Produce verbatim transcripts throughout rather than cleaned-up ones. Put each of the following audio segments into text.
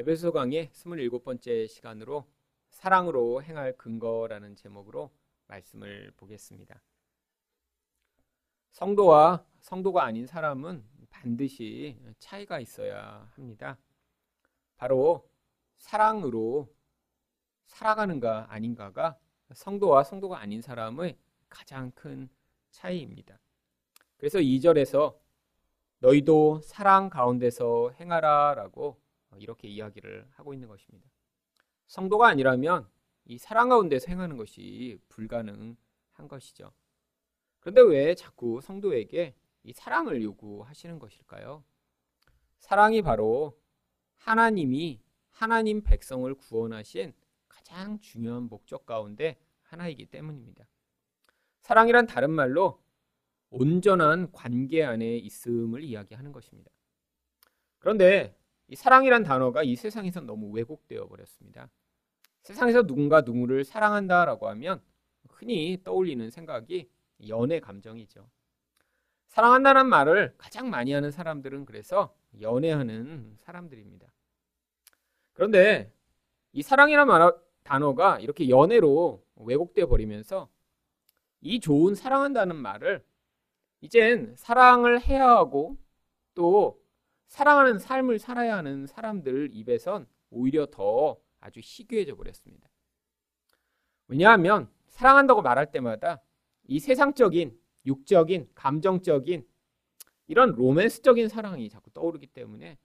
에베소서 강의 스물일곱 번째 시간으로 사랑으로 행할 근거라는 제목으로 말씀을 보겠습니다. 성도와 성도가 아닌 사람은 반드시 차이가 있어야 합니다. 바로 사랑으로 살아가는가 아닌가가 성도와 성도가 아닌 사람의 가장 큰 차이입니다. 그래서 이 절에서 너희도 사랑 가운데서 행하라 라고 이렇게 이야기를 하고 있는 것입니다. 성도가 아니라면 이 사랑 가운데서 행하는 것이 불가능한 것이죠. 그런데 왜 자꾸 성도에게 이 사랑을 요구하시는 것일까요? 사랑이 바로 하나님이 하나님 백성을 구원하신 가장 중요한 목적 가운데 하나이기 때문입니다. 사랑이란 다른 말로 온전한 관계 안에 있음을 이야기하는 것입니다. 그런데 이 사랑이란 단어가 이 세상에서 너무 왜곡되어 버렸습니다. 세상에서 누군가 누구를 사랑한다라고 하면 흔히 떠올리는 생각이 연애 감정이죠. 사랑한다는 말을 가장 많이 하는 사람들은 그래서 연애하는 사람들입니다. 그런데 이 사랑이라는 단어가 이렇게 연애로 왜곡되어 버리면서 이 좋은 사랑한다는 말을 이젠 사랑을 해야 하고 또 사랑하는 삶을 살아야 하는 사람들 입에선 오히려 더 아주 희귀해져 버렸습니다. 왜냐하면 사랑한다고 말할 때마다 이 세상적인, 육적인, 감정적인 이런 로맨스적인 사랑이 자꾸 떠오르기 때문에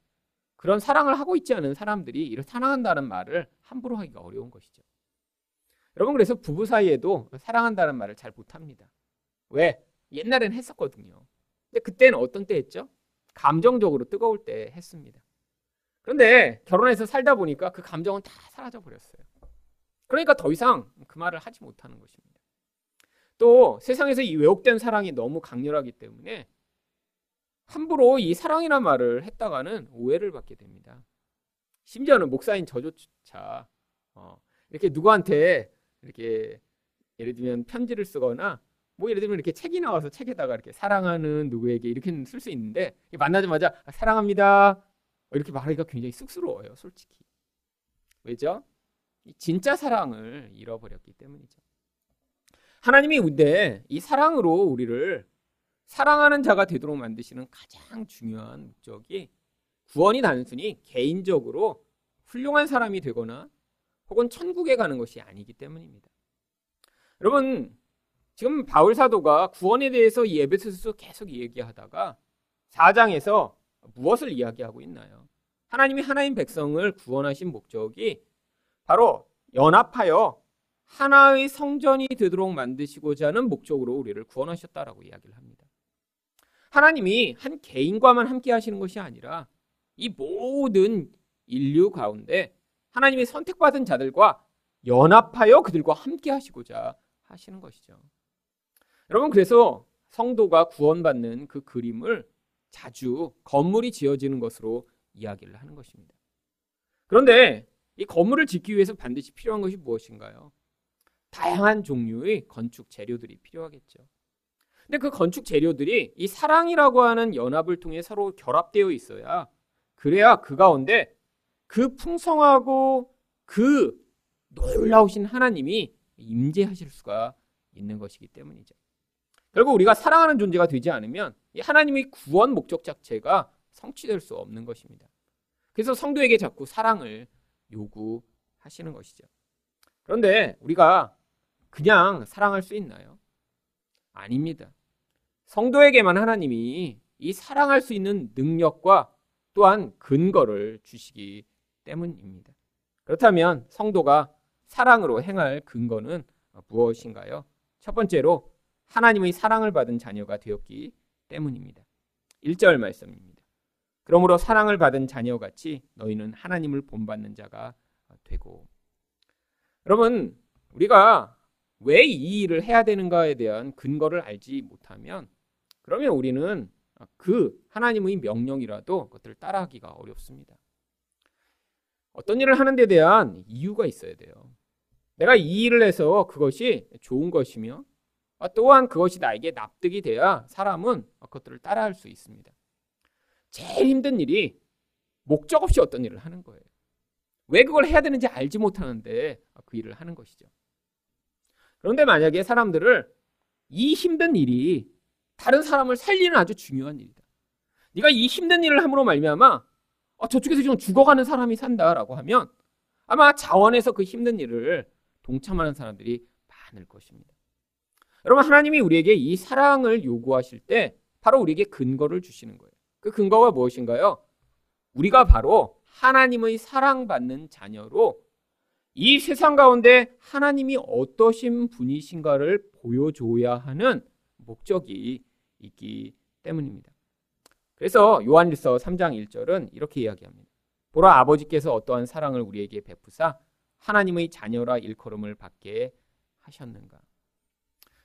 그런 사랑을 하고 있지 않은 사람들이 이런 사랑한다는 말을 함부로 하기가 어려운 것이죠. 여러분, 그래서 부부 사이에도 사랑한다는 말을 잘 못합니다. 왜? 옛날엔 했었거든요. 근데 그때는 어떤 때 했죠? 감정적으로 뜨거울 때 했습니다. 그런데 결혼해서 살다 보니까 그 감정은 다 사라져 버렸어요. 그러니까 더 이상 그 말을 하지 못하는 것입니다. 또 세상에서 이 왜곡된 사랑이 너무 강렬하기 때문에 함부로 이 사랑이란 말을 했다가는 오해를 받게 됩니다. 심지어는 목사인 저조차 어, 이렇게 누구한테 이렇게 예를 들면 편지를 쓰거나 뭐 예를 들면 이렇게 책이 나와서 책에다가 이렇게 사랑하는 누구에게 이렇게 쓸 수 있는데 만나자마자 아, 사랑합니다 이렇게 말하기가 굉장히 쑥스러워요. 솔직히. 왜죠? 이 진짜 사랑을 잃어버렸기 때문이죠. 하나님이 근데 이 사랑으로 우리를 사랑하는 자가 되도록 만드시는 가장 중요한 목적이 구원이 단순히 개인적으로 훌륭한 사람이 되거나 혹은 천국에 가는 것이 아니기 때문입니다. 여러분, 지금 바울 사도가 구원에 대해서 이 에베소서에서 계속 얘기하다가 사 장에서 무엇을 이야기하고 있나요? 하나님이 하나님 백성을 구원하신 목적이 바로 연합하여 하나의 성전이 되도록 만드시고자 하는 목적으로 우리를 구원하셨다라고 이야기를 합니다. 하나님이 한 개인과만 함께 하시는 것이 아니라 이 모든 인류 가운데 하나님이 선택받은 자들과 연합하여 그들과 함께 하시고자 하시는 것이죠. 여러분, 그래서 성도가 구원받는 그 그림을 자주 건물이 지어지는 것으로 이야기를 하는 것입니다. 그런데 이 건물을 짓기 위해서 반드시 필요한 것이 무엇인가요? 다양한 종류의 건축 재료들이 필요하겠죠. 근데 그 건축 재료들이 이 사랑이라고 하는 연합을 통해 서로 결합되어 있어야, 그래야 그 가운데 그 풍성하고 그 놀라우신 하나님이 임재하실 수가 있는 것이기 때문이죠. 결국 우리가 사랑하는 존재가 되지 않으면 하나님의 구원 목적 자체가 성취될 수 없는 것입니다. 그래서 성도에게 자꾸 사랑을 요구하시는 것이죠. 그런데 우리가 그냥 사랑할 수 있나요? 아닙니다. 성도에게만 하나님이 이 사랑할 수 있는 능력과 또한 근거를 주시기 때문입니다. 그렇다면 성도가 사랑으로 행할 근거는 무엇인가요? 첫 번째로 하나님의 사랑을 받은 자녀가 되었기 때문입니다. 일 절 말씀입니다. 그러므로 사랑을 받은 자녀같이 너희는 하나님을 본받는 자가 되고. 여러분, 우리가 왜 이 일을 해야 되는가에 대한 근거를 알지 못하면 그러면 우리는 그 하나님의 명령이라도 그것들을 따라하기가 어렵습니다. 어떤 일을 하는 데 대한 이유가 있어야 돼요. 내가 이 일을 해서 그것이 좋은 것이며 또한 그것이 나에게 납득이 돼야 사람은 그것들을 따라할 수 있습니다. 제일 힘든 일이 목적 없이 어떤 일을 하는 거예요. 왜 그걸 해야 되는지 알지 못하는데 그 일을 하는 것이죠. 그런데 만약에 사람들을 이 힘든 일이 다른 사람을 살리는 아주 중요한 일이다. 네가 이 힘든 일을 함으로 말미암아 아, 저쪽에서 지금 죽어가는 사람이 산다라고 하면 아마 자원에서 그 힘든 일을 동참하는 사람들이 많을 것입니다. 여러분, 하나님이 우리에게 이 사랑을 요구하실 때 바로 우리에게 근거를 주시는 거예요. 그 근거가 무엇인가요? 우리가 바로 하나님의 사랑받는 자녀로 이 세상 가운데 하나님이 어떠신 분이신가를 보여줘야 하는 목적이 있기 때문입니다. 그래서 요한일서 삼 장 일 절은 이렇게 이야기합니다. 보라, 아버지께서 어떠한 사랑을 우리에게 베푸사 하나님의 자녀라 일컬음을 받게 하셨는가.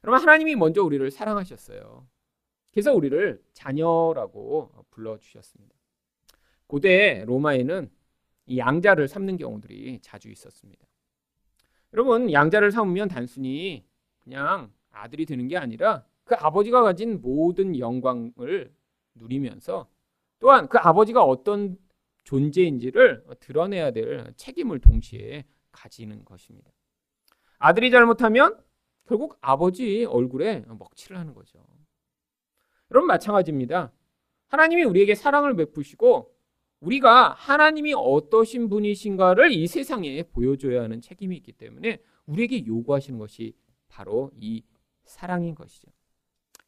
그러면 하나님이 먼저 우리를 사랑하셨어요. 그래서 우리를 자녀라고 불러주셨습니다. 고대 로마에는 이 양자를 삼는 경우들이 자주 있었습니다. 여러분, 양자를 삼으면 단순히 그냥 아들이 되는 게 아니라 그 아버지가 가진 모든 영광을 누리면서 또한 그 아버지가 어떤 존재인지를 드러내야 될 책임을 동시에 가지는 것입니다. 아들이 잘못하면 결국 아버지 얼굴에 먹칠을 하는 거죠. 여러분, 마찬가지입니다. 하나님이 우리에게 사랑을 베푸시고 우리가 하나님이 어떠신 분이신가를 이 세상에 보여줘야 하는 책임이 있기 때문에 우리에게 요구하시는 것이 바로 이 사랑인 것이죠.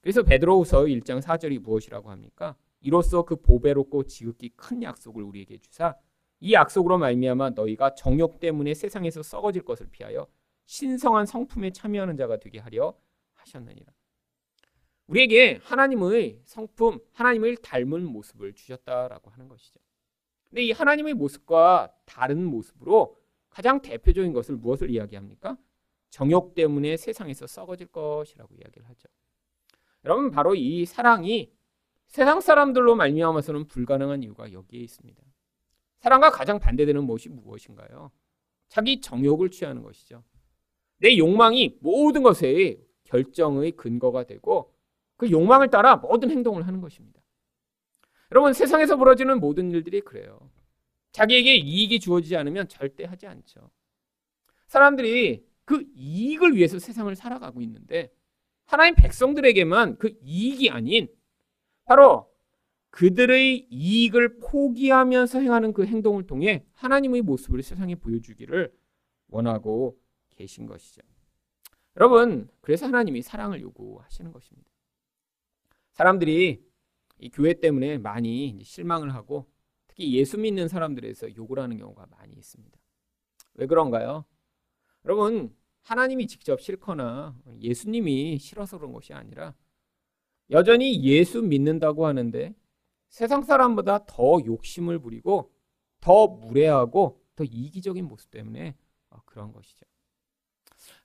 그래서 베드로후서 일 장 사 절이 무엇이라고 합니까? 이로써 그 보배롭고 지극히 큰 약속을 우리에게 주사 이 약속으로 말미암아 너희가 정욕 때문에 세상에서 썩어질 것을 피하여 신성한 성품에 참여하는 자가 되게 하려 하셨느니라. 우리에게 하나님의 성품, 하나님을 닮은 모습을 주셨다라고 하는 것이죠. 근데 이 하나님의 모습과 다른 모습으로 가장 대표적인 것을 무엇을 이야기합니까? 정욕 때문에 세상에서 썩어질 것이라고 이야기를 하죠. 여러분, 바로 이 사랑이 세상 사람들로 말미암아서는 불가능한 이유가 여기에 있습니다. 사랑과 가장 반대되는 것이 무엇인가요? 자기 정욕을 취하는 것이죠. 내 욕망이 모든 것의 결정의 근거가 되고 그 욕망을 따라 모든 행동을 하는 것입니다. 여러분, 세상에서 벌어지는 모든 일들이 그래요. 자기에게 이익이 주어지지 않으면 절대 하지 않죠. 사람들이 그 이익을 위해서 세상을 살아가고 있는데 하나님 백성들에게만 그 이익이 아닌 바로 그들의 이익을 포기하면서 행하는 그 행동을 통해 하나님의 모습을 세상에 보여주기를 원하고 계신 것이죠. 여러분, 그래서 하나님이 사랑을 요구하시는 것입니다. 사람들이 이 교회 때문에 많이 실망을 하고 특히 예수 믿는 사람들에서 욕을 하는 경우가 많이 있습니다. 왜 그런가요? 여러분, 하나님이 직접 싫거나 예수님이 싫어서 그런 것이 아니라 여전히 예수 믿는다고 하는데 세상 사람보다 더 욕심을 부리고 더 무례하고 더 이기적인 모습 때문에 그런 것이죠.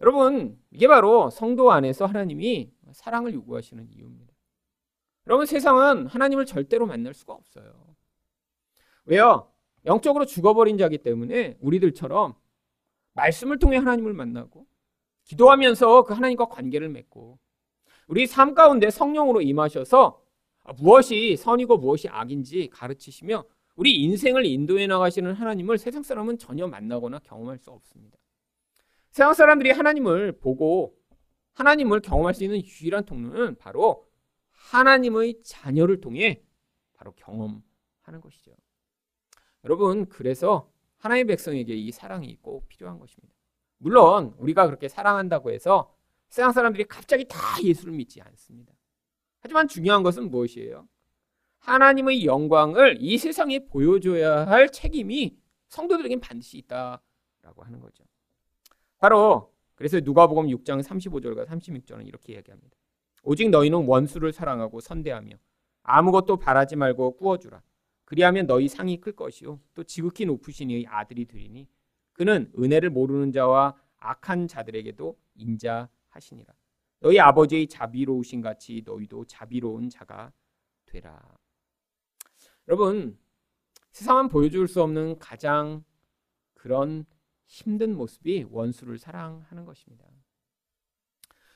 여러분, 이게 바로 성도 안에서 하나님이 사랑을 요구하시는 이유입니다. 여러분, 세상은 하나님을 절대로 만날 수가 없어요. 왜요? 영적으로 죽어버린 자이기 때문에 우리들처럼 말씀을 통해 하나님을 만나고 기도하면서 그 하나님과 관계를 맺고 우리 삶 가운데 성령으로 임하셔서 무엇이 선이고 무엇이 악인지 가르치시며 우리 인생을 인도해 나가시는 하나님을 세상 사람은 전혀 만나거나 경험할 수 없습니다. 세상 사람들이 하나님을 보고 하나님을 경험할 수 있는 유일한 통로는 바로 하나님의 자녀를 통해 바로 경험하는 것이죠. 여러분, 그래서 하나님의 백성에게 이 사랑이 꼭 필요한 것입니다. 물론 우리가 그렇게 사랑한다고 해서 세상 사람들이 갑자기 다 예수를 믿지 않습니다. 하지만 중요한 것은 무엇이에요? 하나님의 영광을 이 세상에 보여줘야 할 책임이 성도들에겐 반드시 있다라고 하는 거죠. 바로 그래서 누가복음 육 장 삼십오 절과 삼십육 절은 이렇게 이야기합니다. 오직 너희는 원수를 사랑하고 선대하며 아무것도 바라지 말고 꾸어주라. 그리하면 너희 상이 클 것이요 또 지극히 높으신 이의 아들이 되리니 그는 은혜를 모르는 자와 악한 자들에게도 인자하시니라. 너희 아버지의 자비로우신 같이 너희도 자비로운 자가 되라. 여러분, 세상은 보여줄 수 없는 가장 그런 힘든 모습이 원수를 사랑하는 것입니다.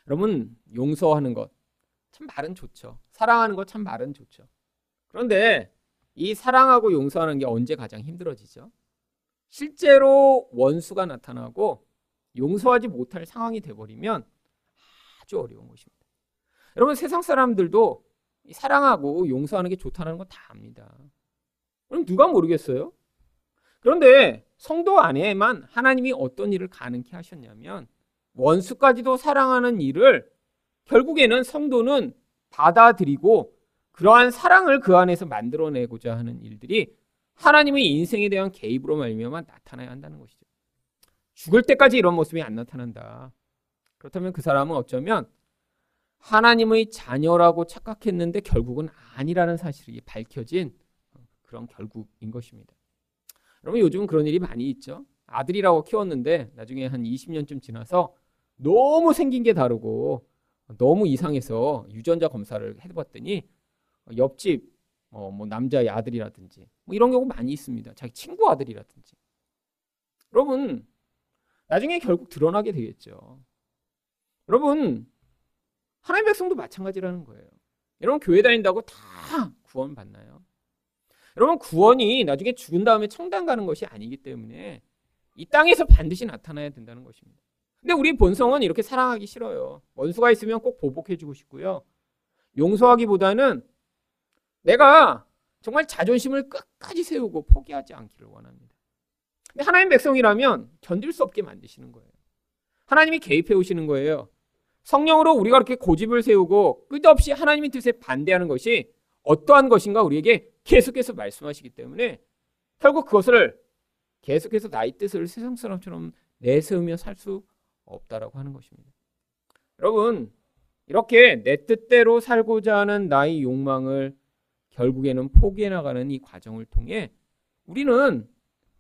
여러분, 용서하는 것 참 말은 좋죠. 사랑하는 것 참 말은 좋죠. 그런데 이 사랑하고 용서하는 게 언제 가장 힘들어지죠? 실제로 원수가 나타나고 용서하지 못할 상황이 돼버리면 아주 어려운 것입니다. 여러분, 세상 사람들도 사랑하고 용서하는 게 좋다는 건 다 압니다. 그럼 누가 모르겠어요? 그런데 성도 안에만 하나님이 어떤 일을 가능케 하셨냐면 원수까지도 사랑하는 일을 결국에는 성도는 받아들이고 그러한 사랑을 그 안에서 만들어내고자 하는 일들이 하나님의 인생에 대한 개입으로 말미암아 나타나야 한다는 것이죠. 죽을 때까지 이런 모습이 안 나타난다. 그렇다면 그 사람은 어쩌면 하나님의 자녀라고 착각했는데 결국은 아니라는 사실이 밝혀진 그런 결국인 것입니다. 여러분, 요즘은 그런 일이 많이 있죠. 아들이라고 키웠는데 나중에 한 이십 년쯤 지나서 너무 생긴 게 다르고 너무 이상해서 유전자 검사를 해봤더니 옆집 어, 뭐 남자의 아들이라든지 뭐 이런 경우 많이 있습니다. 자기 친구 아들이라든지. 여러분, 나중에 결국 드러나게 되겠죠. 여러분, 하나님 백성도 마찬가지라는 거예요. 여러분, 교회 다닌다고 다 구원 받나요? 여러분, 구원이 나중에 죽은 다음에 청단 가는 것이 아니기 때문에 이 땅에서 반드시 나타나야 된다는 것입니다. 근데 우리 본성은 이렇게 사랑하기 싫어요. 원수가 있으면 꼭 보복해주고 싶고요. 용서하기보다는 내가 정말 자존심을 끝까지 세우고 포기하지 않기를 원합니다. 근데 하나님 백성이라면 견딜 수 없게 만드시는 거예요. 하나님이 개입해 오시는 거예요. 성령으로 우리가 이렇게 고집을 세우고 끝없이 하나님의 뜻에 반대하는 것이 어떠한 것인가 우리에게 계속해서 말씀하시기 때문에 결국 그것을 계속해서 나의 뜻을 세상 사람처럼 내세우며 살 수 없다라고 하는 것입니다. 여러분, 이렇게 내 뜻대로 살고자 하는 나의 욕망을 결국에는 포기해 나가는 이 과정을 통해 우리는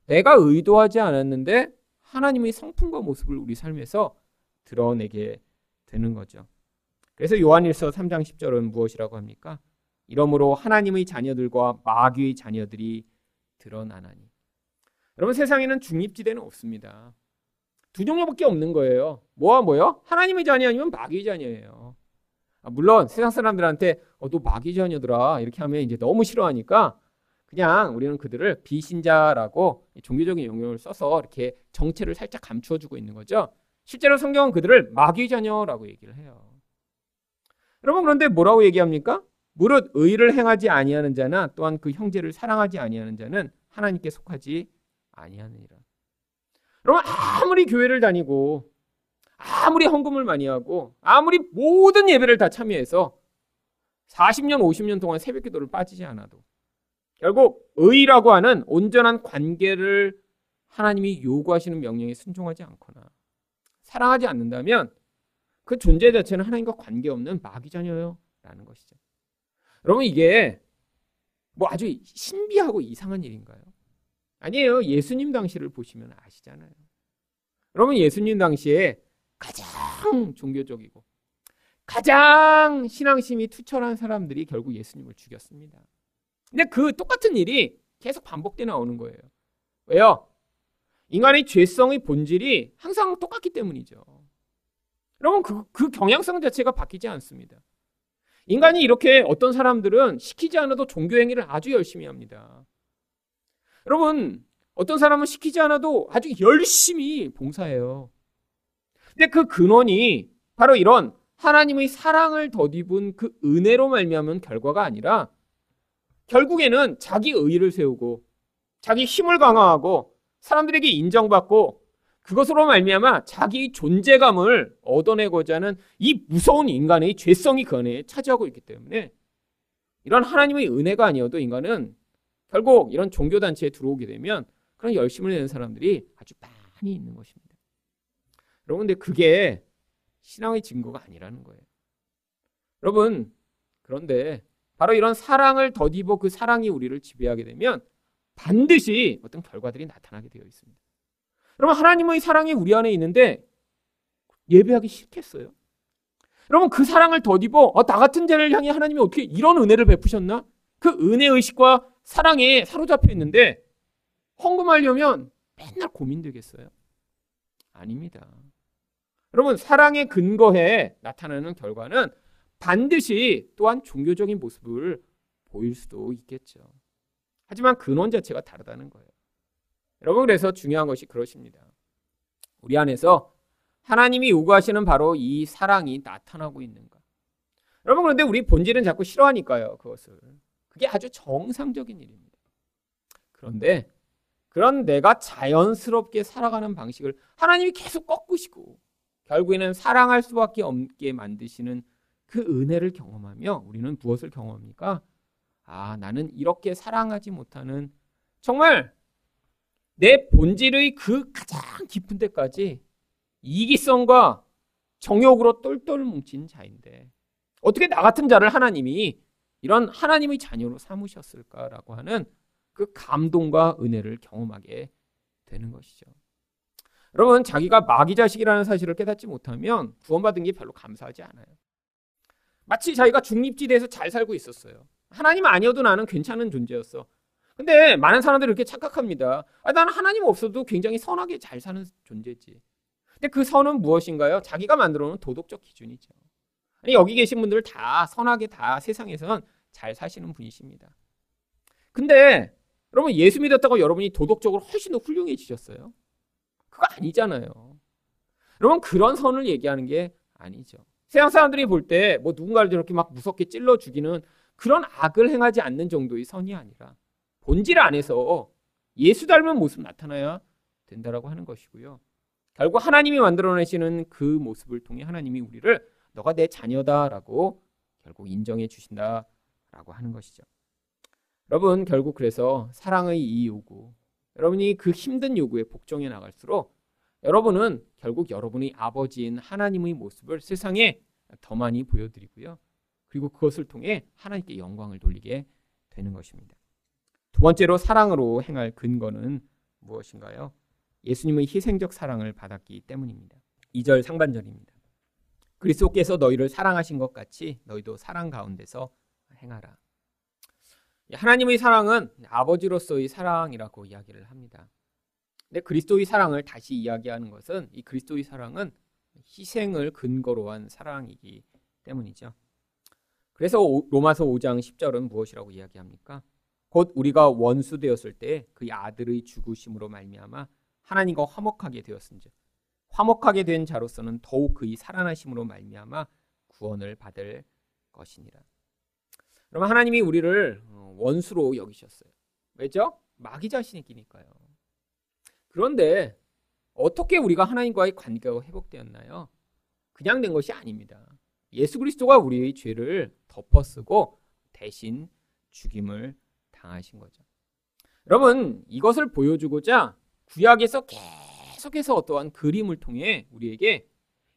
내가 의도하지 않았는데 하나님의 성품과 모습을 우리 삶에서 드러내게 되는 거죠. 그래서 요한일서 삼 장 십 절은 무엇이라고 합니까? 이러므로 하나님의 자녀들과 마귀의 자녀들이 드러나나니. 여러분, 세상에는 중립지대는 없습니다. 두 종류밖에 없는 거예요. 뭐와 뭐요? 하나님의 자녀 아니면 마귀의 자녀예요. 아, 물론 세상 사람들한테 어, 너 마귀의 자녀더라 이렇게 하면 이제 너무 싫어하니까 그냥 우리는 그들을 비신자라고 종교적인 용어를 써서 이렇게 정체를 살짝 감추어주고 있는 거죠. 실제로 성경은 그들을 마귀의 자녀라고 얘기를 해요. 여러분, 그런데 뭐라고 얘기합니까? 무릇 의를 행하지 아니하는 자나 또한 그 형제를 사랑하지 아니하는 자는 하나님께 속하지 아니하느니라. 여러분, 아무리 교회를 다니고 아무리 헌금을 많이 하고 아무리 모든 예배를 다 참여해서 사십 년 오십 년 동안 새벽 기도를 빠지지 않아도 결국 의라고 하는 온전한 관계를 하나님이 요구하시는 명령에 순종하지 않거나 사랑하지 않는다면 그 존재 자체는 하나님과 관계없는 마귀 자녀요 라는 것이죠. 여러분, 이게 뭐 아주 신비하고 이상한 일인가요? 아니에요. 예수님 당시를 보시면 아시잖아요. 여러분, 예수님 당시에 가장 종교적이고 가장 신앙심이 투철한 사람들이 결국 예수님을 죽였습니다. 근데 그 똑같은 일이 계속 반복돼 나오는 거예요. 왜요? 인간의 죄성의 본질이 항상 똑같기 때문이죠. 여러분, 그, 그 경향성 자체가 바뀌지 않습니다. 인간이 이렇게 어떤 사람들은 시키지 않아도 종교행위를 아주 열심히 합니다. 여러분, 어떤 사람은 시키지 않아도 아주 열심히 봉사해요. 근데 그 근원이 바로 이런 하나님의 사랑을 덧입은 그 은혜로 말미암은 결과가 아니라 결국에는 자기 의의를 세우고 자기 힘을 강화하고 사람들에게 인정받고 그것으로 말미암아 자기 존재감을 얻어내고자 하는 이 무서운 인간의 죄성이 그 안에 차지하고 있기 때문에 이런 하나님의 은혜가 아니어도 인간은 결국 이런 종교단체에 들어오게 되면 그런 열심을 내는 사람들이 아주 많이 있는 것입니다. 여러분, 근데 그게 신앙의 증거가 아니라는 거예요. 여러분, 그런데 바로 이런 사랑을 덧입어 그 사랑이 우리를 지배하게 되면 반드시 어떤 결과들이 나타나게 되어 있습니다. 여러분, 하나님의 사랑이 우리 안에 있는데 예배하기 싫겠어요? 여러분, 그 사랑을 덧입어 어, 나 같은 죄를 향해 하나님이 어떻게 이런 은혜를 베푸셨나? 그 은혜의식과 사랑에 사로잡혀 있는데 헌금하려면 맨날 고민되겠어요? 아닙니다. 여러분, 사랑의 근거에 나타나는 결과는 반드시 또한 종교적인 모습을 보일 수도 있겠죠. 하지만 근원 자체가 다르다는 거예요. 여러분, 그래서 중요한 것이 그것입니다. 우리 안에서 하나님이 요구하시는 바로 이 사랑이 나타나고 있는가. 여러분, 그런데 우리 본질은 자꾸 싫어하니까요, 그것을. 그게 아주 정상적인 일입니다. 그런데 그런 내가 자연스럽게 살아가는 방식을 하나님이 계속 꺾으시고 결국에는 사랑할 수밖에 없게 만드시는 그 은혜를 경험하며 우리는 무엇을 경험합니까? 아, 나는 이렇게 사랑하지 못하는, 정말 내 본질의 그 가장 깊은 데까지 이기성과 정욕으로 똘똘 뭉친 자인데 어떻게 나 같은 자를 하나님이 이런 하나님의 자녀로 삼으셨을까라고 하는 그 감동과 은혜를 경험하게 되는 것이죠. 여러분, 자기가 마귀 자식이라는 사실을 깨닫지 못하면 구원받은 게 별로 감사하지 않아요. 마치 자기가 중립지대에서 잘 살고 있었어요. 하나님 아니어도 나는 괜찮은 존재였어. 근데 많은 사람들이 이렇게 착각합니다. 아, 나는 하나님 없어도 굉장히 선하게 잘 사는 존재지. 근데 그 선은 무엇인가요? 자기가 만들어 놓은 도덕적 기준이죠. 아니, 여기 계신 분들 다 선하게 다 세상에선 잘 사시는 분이십니다. 근데 여러분, 예수 믿었다고 여러분이 도덕적으로 훨씬 더 훌륭해지셨어요? 그거 아니잖아요. 여러분, 그런 선을 얘기하는 게 아니죠. 세상 사람들이 볼 때 뭐 누군가를 저렇게 막 무섭게 찔러 죽이는 그런 악을 행하지 않는 정도의 선이 아니라 본질 안에서 예수 닮은 모습 나타나야 된다라고 하는 것이고요. 결국 하나님이 만들어내시는 그 모습을 통해 하나님이 우리를 너가 내 자녀다라고 결국 인정해 주신다라고 하는 것이죠. 여러분, 결국 그래서 사랑의 이 요구, 여러분이 그 힘든 요구에 복종해 나갈수록 여러분은 결국 여러분의 아버지인 하나님의 모습을 세상에 더 많이 보여드리고요. 그리고 그것을 통해 하나님께 영광을 돌리게 되는 것입니다. 두 번째로 사랑으로 행할 근거는 무엇인가요? 예수님의 희생적 사랑을 받았기 때문입니다. 이 절 상반절입니다. 그리스도께서 너희를 사랑하신 것 같이 너희도 사랑 가운데서 행하라. 하나님의 사랑은 아버지로서의 사랑이라고 이야기를 합니다. 근데 그리스도의 사랑을 다시 이야기하는 것은 이 그리스도의 사랑은 희생을 근거로 한 사랑이기 때문이죠. 그래서 로마서 오 장 십 절은 무엇이라고 이야기합니까? 곧 우리가 원수 되었을 때 그의 아들의 죽으심으로 말미암아 하나님과 화목하게 되었은즉 화목하게 된 자로서는 더욱 그의 살아나심으로 말미암아 구원을 받을 것이니라. 그러면 하나님이 우리를 원수로 여기셨어요. 왜죠? 마귀 자식이니까요. 그런데 어떻게 우리가 하나님과의 관계가 회복되었나요? 그냥 된 것이 아닙니다. 예수 그리스도가 우리의 죄를 덮어쓰고 대신 죽임을 당하신 거죠. 여러분, 이것을 보여주고자 구약에서 계속해서 어떠한 그림을 통해 우리에게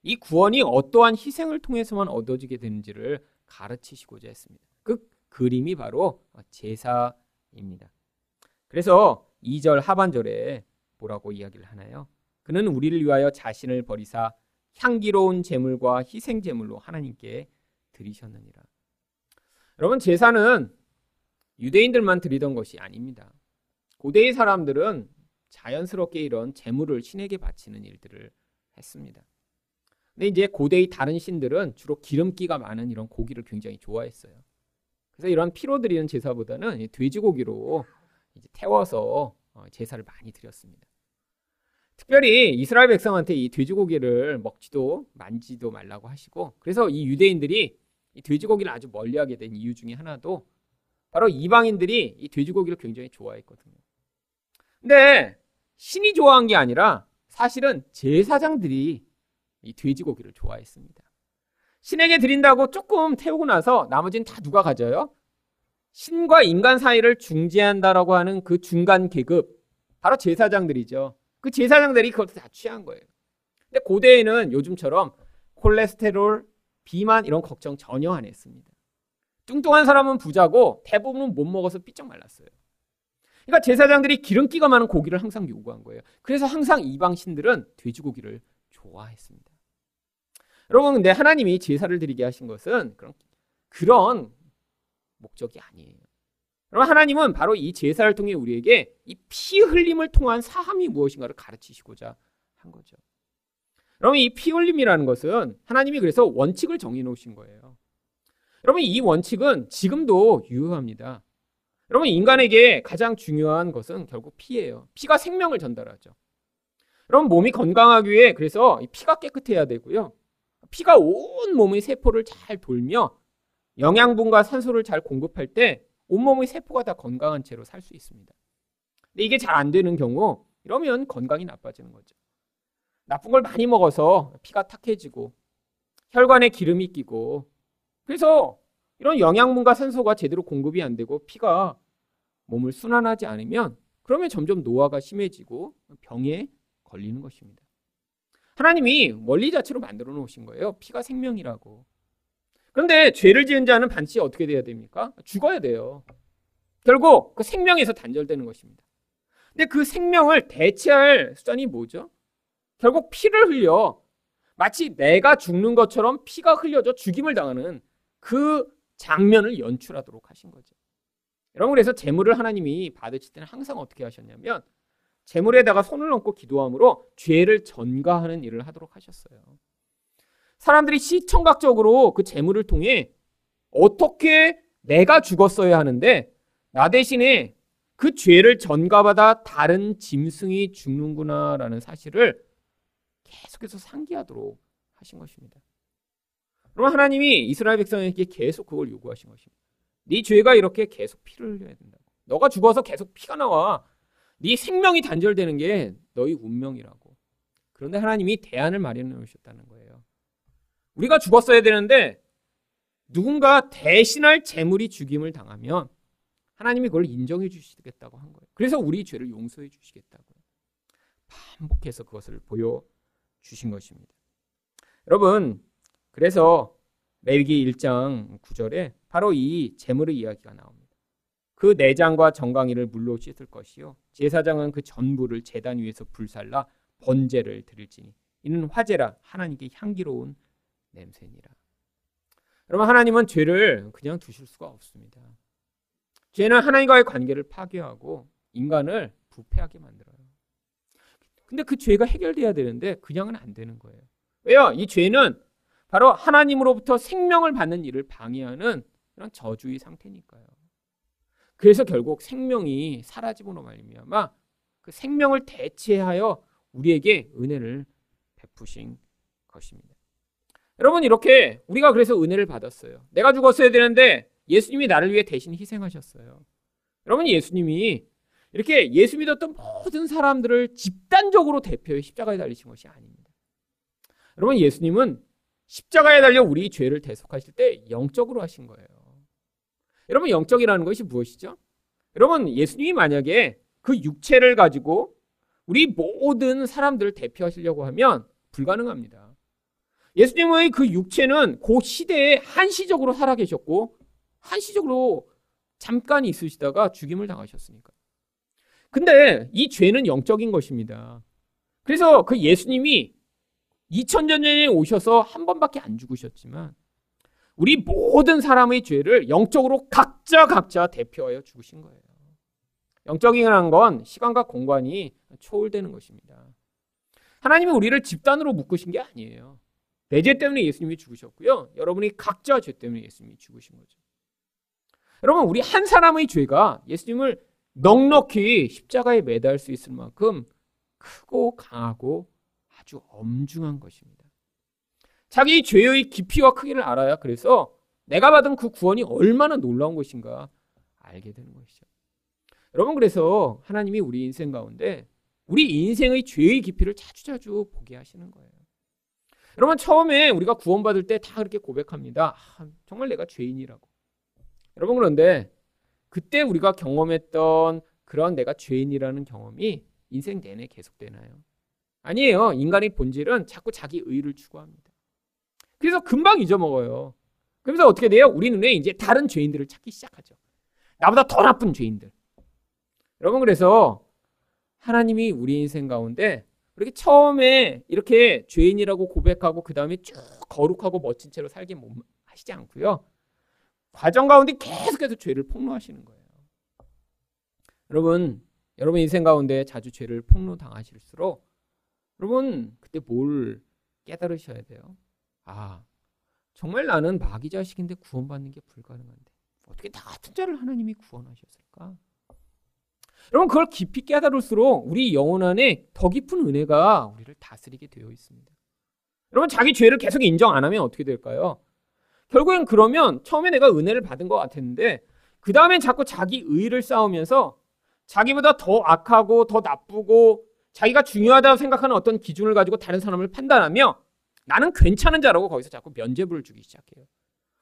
이 구원이 어떠한 희생을 통해서만 얻어지게 되는지를 가르치시고자 했습니다. 그 그림이 바로 제사입니다. 그래서 이 절 하반절에 뭐라고 이야기를 하나요? 그는 우리를 위하여 자신을 버리사 향기로운 제물과 희생 제물로 하나님께 드리셨느니라. 여러분, 제사는 유대인들만 드리던 것이 아닙니다. 고대의 사람들은 자연스럽게 이런 제물을 신에게 바치는 일들을 했습니다. 근데 이제 고대의 다른 신들은 주로 기름기가 많은 이런 고기를 굉장히 좋아했어요. 그래서 이런 피로 드리는 제사보다는 돼지고기로 이제 태워서 제사를 많이 드렸습니다. 특별히 이스라엘 백성한테 이 돼지고기를 먹지도 만지도 말라고 하시고, 그래서 이 유대인들이 이 돼지고기를 아주 멀리하게 된 이유 중에 하나도 바로 이방인들이 이 돼지고기를 굉장히 좋아했거든요. 근데 신이 좋아한 게 아니라 사실은 제사장들이 이 돼지고기를 좋아했습니다. 신에게 드린다고 조금 태우고 나서 나머지는 다 누가 가져요? 신과 인간 사이를 중재한다라고 하는 그 중간 계급, 바로 제사장들이죠. 그 제사장들이 그것도 다 취한 거예요. 근데 고대에는 요즘처럼 콜레스테롤, 비만 이런 걱정 전혀 안 했습니다. 뚱뚱한 사람은 부자고 대부분은 못 먹어서 삐쩍 말랐어요. 그러니까 제사장들이 기름기가 많은 고기를 항상 요구한 거예요. 그래서 항상 이방신들은 돼지고기를 좋아했습니다. 여러분, 근데 하나님이 제사를 드리게 하신 것은 그런, 그런 목적이 아니에요. 여러분, 하나님은 바로 이 제사를 통해 우리에게 이 피 흘림을 통한 사함이 무엇인가를 가르치시고자 한 거죠. 여러분, 이 피 흘림이라는 것은 하나님이 그래서 원칙을 정해 놓으신 거예요. 여러분, 이 원칙은 지금도 유효합니다. 여러분, 인간에게 가장 중요한 것은 결국 피예요. 피가 생명을 전달하죠. 여러분, 몸이 건강하기 위해 그래서 피가 깨끗해야 되고요. 피가 온 몸의 세포를 잘 돌며 영양분과 산소를 잘 공급할 때 온몸의 세포가 다 건강한 채로 살 수 있습니다. 근데 이게 잘 안 되는 경우, 이러면 건강이 나빠지는 거죠. 나쁜 걸 많이 먹어서 피가 탁해지고 혈관에 기름이 끼고, 그래서 이런 영양분과 산소가 제대로 공급이 안 되고 피가 몸을 순환하지 않으면, 그러면 점점 노화가 심해지고 병에 걸리는 것입니다. 하나님이 원리 자체로 만들어 놓으신 거예요. 피가 생명이라고. 그런데 죄를 지은 자는 반드시 어떻게 돼야 됩니까? 죽어야 돼요. 결국 그 생명에서 단절되는 것입니다. 근데 그 생명을 대체할 수단이 뭐죠? 결국 피를 흘려, 마치 내가 죽는 것처럼 피가 흘려져 죽임을 당하는 그 장면을 연출하도록 하신 거죠. 여러분, 그래서 제물을 하나님이 받으실 때는 항상 어떻게 하셨냐면, 제물에다가 손을 얹고 기도함으로 죄를 전가하는 일을 하도록 하셨어요. 사람들이 시청각적으로 그 제물을 통해 어떻게 내가 죽었어야 하는데, 나 대신에 그 죄를 전가받아 다른 짐승이 죽는구나라는 사실을 계속해서 상기하도록 하신 것입니다. 그러면 하나님이 이스라엘 백성에게 계속 그걸 요구하신 것입니다. 네 죄가 이렇게 계속 피를 흘려야 된다고. 너가 죽어서 계속 피가 나와. 네 생명이 단절되는 게 너희 운명이라고. 그런데 하나님이 대안을 마련해 놓으셨다는 거예요. 우리가 죽었어야 되는데 누군가 대신할 재물이 죽임을 당하면 하나님이 그걸 인정해 주시겠다고 한 거예요. 그래서 우리 죄를 용서해 주시겠다고 반복해서 그것을 보여주신 것입니다. 여러분, 그래서 멜기 일 장 구 절에 바로 이 제물의 이야기가 나옵니다. 그 내장과 정강이를 물로 씻을 것이요, 제사장은 그 전부를 제단 위에서 불살라 번제를 드릴지니 이는 화제라 하나님께 향기로운 냄새니라. 여러분, 하나님은 죄를 그냥 두실 수가 없습니다. 죄는 하나님과의 관계를 파괴하고 인간을 부패하게 만들어요. 근데 그 죄가 해결돼야 되는데 그냥은 안 되는 거예요. 왜요? 이 죄는 바로 하나님으로부터 생명을 받는 일을 방해하는 그런 저주의 상태니까요. 그래서 결국 생명이 사라짐으로 말미암아 그 생명을 대체하여 우리에게 은혜를 베푸신 것입니다. 여러분, 이렇게 우리가 그래서 은혜를 받았어요. 내가 죽었어야 되는데 예수님이 나를 위해 대신 희생하셨어요. 여러분, 예수님이 이렇게 예수 믿었던 모든 사람들을 집단적으로 대표해 십자가에 달리신 것이 아닙니다. 여러분, 예수님은 십자가에 달려 우리 죄를 대속하실 때 영적으로 하신 거예요. 여러분, 영적이라는 것이 무엇이죠? 여러분, 예수님이 만약에 그 육체를 가지고 우리 모든 사람들을 대표하시려고 하면 불가능합니다. 예수님의 그 육체는 그 시대에 한시적으로 살아계셨고 한시적으로 잠깐 있으시다가 죽임을 당하셨으니까. 근데 이 죄는 영적인 것입니다. 그래서 그 예수님이 이천 년 전에 오셔서 한 번밖에 안 죽으셨지만 우리 모든 사람의 죄를 영적으로 각자 각자 대표하여 죽으신 거예요. 영적이라는 건 시간과 공간이 초월되는 것입니다. 하나님이 우리를 집단으로 묶으신 게 아니에요. 내 죄 때문에 예수님이 죽으셨고요, 여러분이 각자 죄 때문에 예수님이 죽으신 거죠. 여러분, 우리 한 사람의 죄가 예수님을 넉넉히 십자가에 매달 수 있을 만큼 크고 강하고 아주 엄중한 것입니다. 자기 죄의 깊이와 크기를 알아야 그래서 내가 받은 그 구원이 얼마나 놀라운 것인가 알게 되는 것이죠. 여러분, 그래서 하나님이 우리 인생 가운데 우리 인생의 죄의 깊이를 자주자주 보게 하시는 거예요. 여러분, 처음에 우리가 구원받을 때 다 그렇게 고백합니다. 아, 정말 내가 죄인이라고. 여러분, 그런데 그때 우리가 경험했던 그런 내가 죄인이라는 경험이 인생 내내 계속되나요? 아니에요. 인간의 본질은 자꾸 자기 의를 추구합니다. 그래서 금방 잊어먹어요. 그래서 어떻게 돼요? 우리 눈에 이제 다른 죄인들을 찾기 시작하죠. 나보다 더 나쁜 죄인들. 여러분, 그래서 하나님이 우리 인생 가운데 이렇게 처음에 이렇게 죄인이라고 고백하고 그 다음에 쭉 거룩하고 멋진 채로 살게 하시지 않고요, 과정 가운데 계속해서 죄를 폭로하시는 거예요. 여러분, 여러분 인생 가운데 자주 죄를 폭로당하실수록 여러분 그때 뭘 깨달으셔야 돼요? 아, 정말 나는 마귀 자식인데 구원받는 게 불가능한데 어떻게 나 같은 자를 하나님이 구원하셨을까? 여러분, 그걸 깊이 깨달을수록 우리 영혼 안에 더 깊은 은혜가 우리를 다스리게 되어 있습니다. 여러분, 자기 죄를 계속 인정 안 하면 어떻게 될까요? 결국엔 그러면 처음에 내가 은혜를 받은 것 같았는데 그 다음엔 자꾸 자기 의의를 쌓으면서 자기보다 더 악하고 더 나쁘고 자기가 중요하다고 생각하는 어떤 기준을 가지고 다른 사람을 판단하며 나는 괜찮은 자라고 거기서 자꾸 면죄부를 주기 시작해요.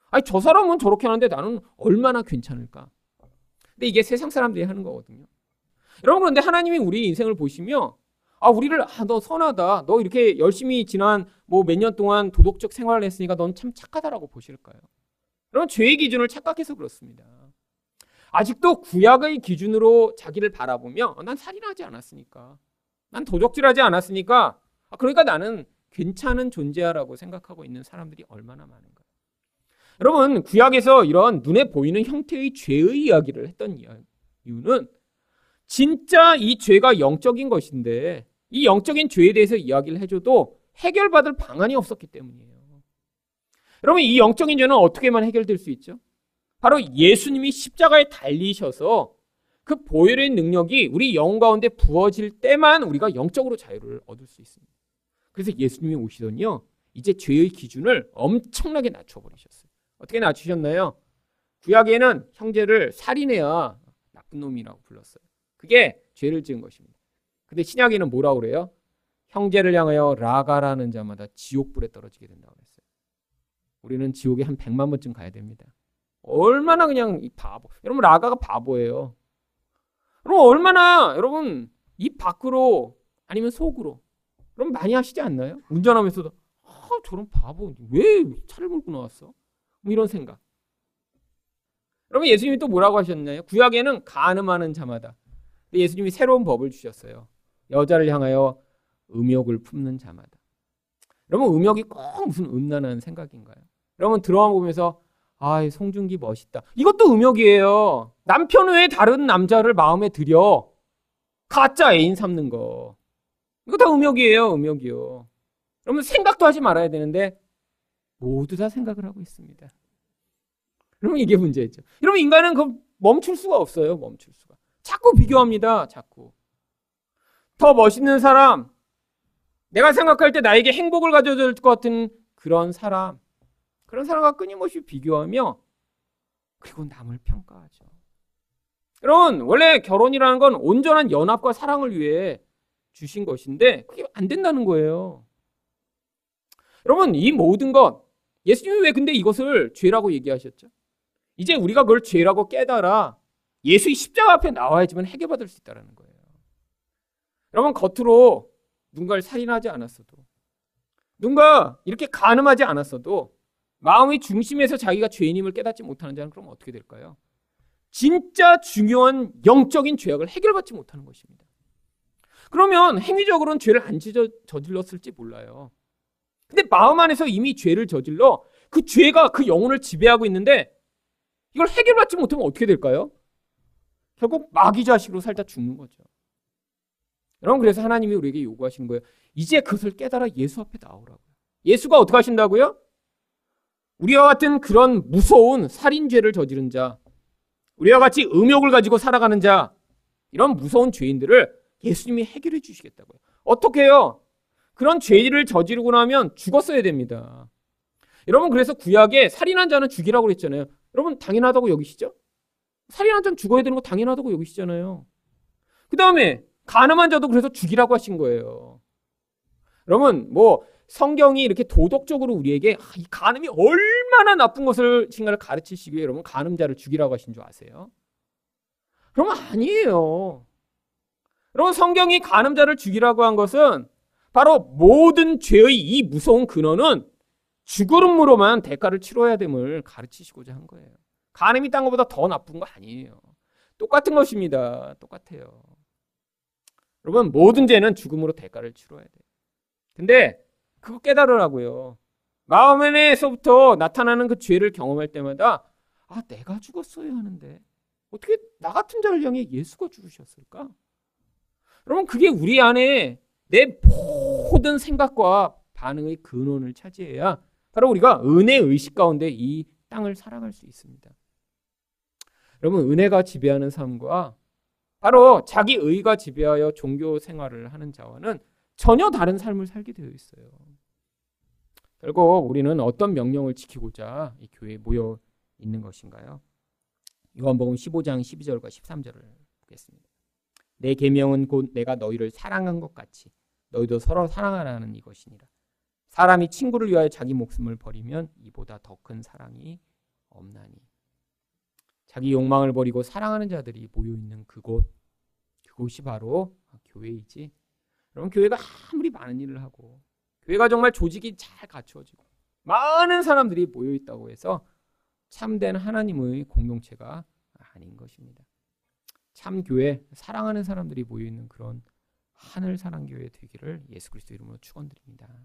아니, 저 사람은 저렇게 하는데 나는 얼마나 괜찮을까? 근데 이게 세상 사람들이 하는 거거든요. 여러분, 그런데 하나님이 우리 인생을 보시며 아, 우리를, 아, 너 선하다. 너 이렇게 열심히 지난 뭐 몇 년 동안 도덕적 생활을 했으니까 넌 참 착하다라고 보실까요? 여러분, 죄의 기준을 착각해서 그렇습니다. 아직도 구약의 기준으로 자기를 바라보며 난 살인하지 않았으니까, 난 도적질하지 않았으니까, 아, 그러니까 나는 괜찮은 존재야라고 생각하고 있는 사람들이 얼마나 많은가. 여러분, 구약에서 이런 눈에 보이는 형태의 죄의 이야기를 했던 이유는 진짜 이 죄가 영적인 것인데 이 영적인 죄에 대해서 이야기를 해줘도 해결받을 방안이 없었기 때문이에요. 여러분, 이 영적인 죄는 어떻게만 해결될 수 있죠? 바로 예수님이 십자가에 달리셔서 그 보혈의 능력이 우리 영혼 가운데 부어질 때만 우리가 영적으로 자유를 얻을 수 있습니다. 그래서 예수님이 오시더니요, 이제 죄의 기준을 엄청나게 낮춰버리셨어요. 어떻게 낮추셨나요? 구약에는 형제를 살인해야 나쁜 놈이라고 불렀어요. 그게 죄를 지은 것입니다. 근데 신약에는 뭐라고 그래요? 형제를 향하여 라가라는 자마다 지옥불에 떨어지게 된다고 했어요. 우리는 지옥에 한 백만 번쯤 가야 됩니다. 얼마나 그냥 이 바보. 여러분, 라가가 바보예요. 여러분, 얼마나 여러분 입 밖으로 아니면 속으로 여러분 많이 하시지 않나요? 운전하면서도 아, 저런 바보 왜 차를 몰고 나왔어? 뭐 이런 생각. 여러분, 예수님이 또 뭐라고 하셨나요? 구약에는 간음하는 자마다. 근데 예수님이 새로운 법을 주셨어요. 여자를 향하여 음욕을 품는 자마다. 여러분, 음욕이 꼭 무슨 음란한 생각인가요? 여러분, 드라마 보면서 아, 송중기 멋있다. 이것도 음욕이에요. 남편 외에 다른 남자를 마음에 들여 가짜 애인 삼는 거. 이거 다 음욕이에요. 음욕이요. 여러분, 생각도 하지 말아야 되는데 모두 다 생각을 하고 있습니다. 여러분, 이게 문제죠. 여러분, 인간은 그 멈출 수가 없어요. 멈출 수가. 자꾸 비교합니다. 자꾸. 더 멋있는 사람, 내가 생각할 때 나에게 행복을 가져줄 것 같은 그런 사람, 그런 사람과 끊임없이 비교하며 그리고 남을 평가하죠. 여러분, 원래 결혼이라는 건 온전한 연합과 사랑을 위해 주신 것인데 그게 안 된다는 거예요. 여러분, 이 모든 것, 예수님이 왜 근데 이것을 죄라고 얘기하셨죠? 이제 우리가 그걸 죄라고 깨달아 예수의 십자가 앞에 나와야지만 해결받을 수 있다는 거예요. 여러분, 겉으로 누군가를 살인하지 않았어도, 누군가 이렇게 간음하지 않았어도 마음의 중심에서 자기가 죄인임을 깨닫지 못하는 자는 그럼 어떻게 될까요? 진짜 중요한 영적인 죄악을 해결받지 못하는 것입니다. 그러면 행위적으로는 죄를 안 저질렀을지 몰라요. 근데 마음 안에서 이미 죄를 저질러 그 죄가 그 영혼을 지배하고 있는데 이걸 해결받지 못하면 어떻게 될까요? 결국 마귀 자식으로 살다 죽는 거죠. 여러분, 그래서 하나님이 우리에게 요구하시는 거예요. 이제 그것을 깨달아 예수 앞에 나오라고요. 예수가 어떻게 하신다고요? 우리와 같은 그런 무서운 살인죄를 저지른 자, 우리와 같이 음욕을 가지고 살아가는 자, 이런 무서운 죄인들을 예수님이 해결해 주시겠다고요. 어떻게 해요? 그런 죄를 저지르고 나면 죽었어야 됩니다. 여러분, 그래서 구약에 살인한 자는 죽이라고 그랬잖아요. 여러분, 당연하다고 여기시죠? 살인한 자는 죽어야 되는 거 당연하다고 여기시잖아요. 그 다음에 간음한 자도 그래서 죽이라고 하신 거예요. 여러분, 뭐 성경이 이렇게 도덕적으로 우리에게 아, 이 간음이 얼마나 나쁜 것인가를 가르치시기 위해 여러분 간음자를 죽이라고 하신 줄 아세요? 그러면 아니에요. 여러분, 성경이 간음자를 죽이라고 한 것은 바로 모든 죄의 이 무서운 근원은 죽음으로만 대가를 치러야 됨을 가르치시고자 한 거예요. 간음이 딴 것보다 더 나쁜 거 아니에요. 똑같은 것입니다. 똑같아요. 여러분, 모든 죄는 죽음으로 대가를 치러야 돼요. 근데 그거 깨달으라고요. 마음 안에서부터 나타나는 그 죄를 경험할 때마다 아, 내가 죽었어야 하는데 어떻게 나 같은 자를 향해 예수가 죽으셨을까? 여러분, 그게 우리 안에 내 모든 생각과 반응의 근원을 차지해야 바로 우리가 은혜의식 가운데 이 땅을 살아갈 수 있습니다. 여러분, 은혜가 지배하는 삶과 바로 자기 의가 지배하여 종교 생활을 하는 자와는 전혀 다른 삶을 살게 되어 있어요. 결국 우리는 어떤 명령을 지키고자 이 교회에 모여 있는 것인가요? 요한복음 십오 장 십이 절과 십삼 절을 보겠습니다. 내 계명은 곧 내가 너희를 사랑한 것 같이 너희도 서로 사랑하라는 이것이니라. 사람이 친구를 위하여 자기 목숨을 버리면 이보다 더 큰 사랑이 없나니. 자기 욕망을 버리고 사랑하는 자들이 모여 있는 그곳, 그곳이 바로 교회이지. 여러분, 교회가 아무리 많은 일을 하고 교회가 정말 조직이 잘 갖추어지고 많은 사람들이 모여 있다고 해서 참된 하나님의 공동체가 아닌 것입니다. 참 교회, 사랑하는 사람들이 모여 있는 그런 하늘사랑교회 되기를 예수 그리스도 이름으로 축원드립니다.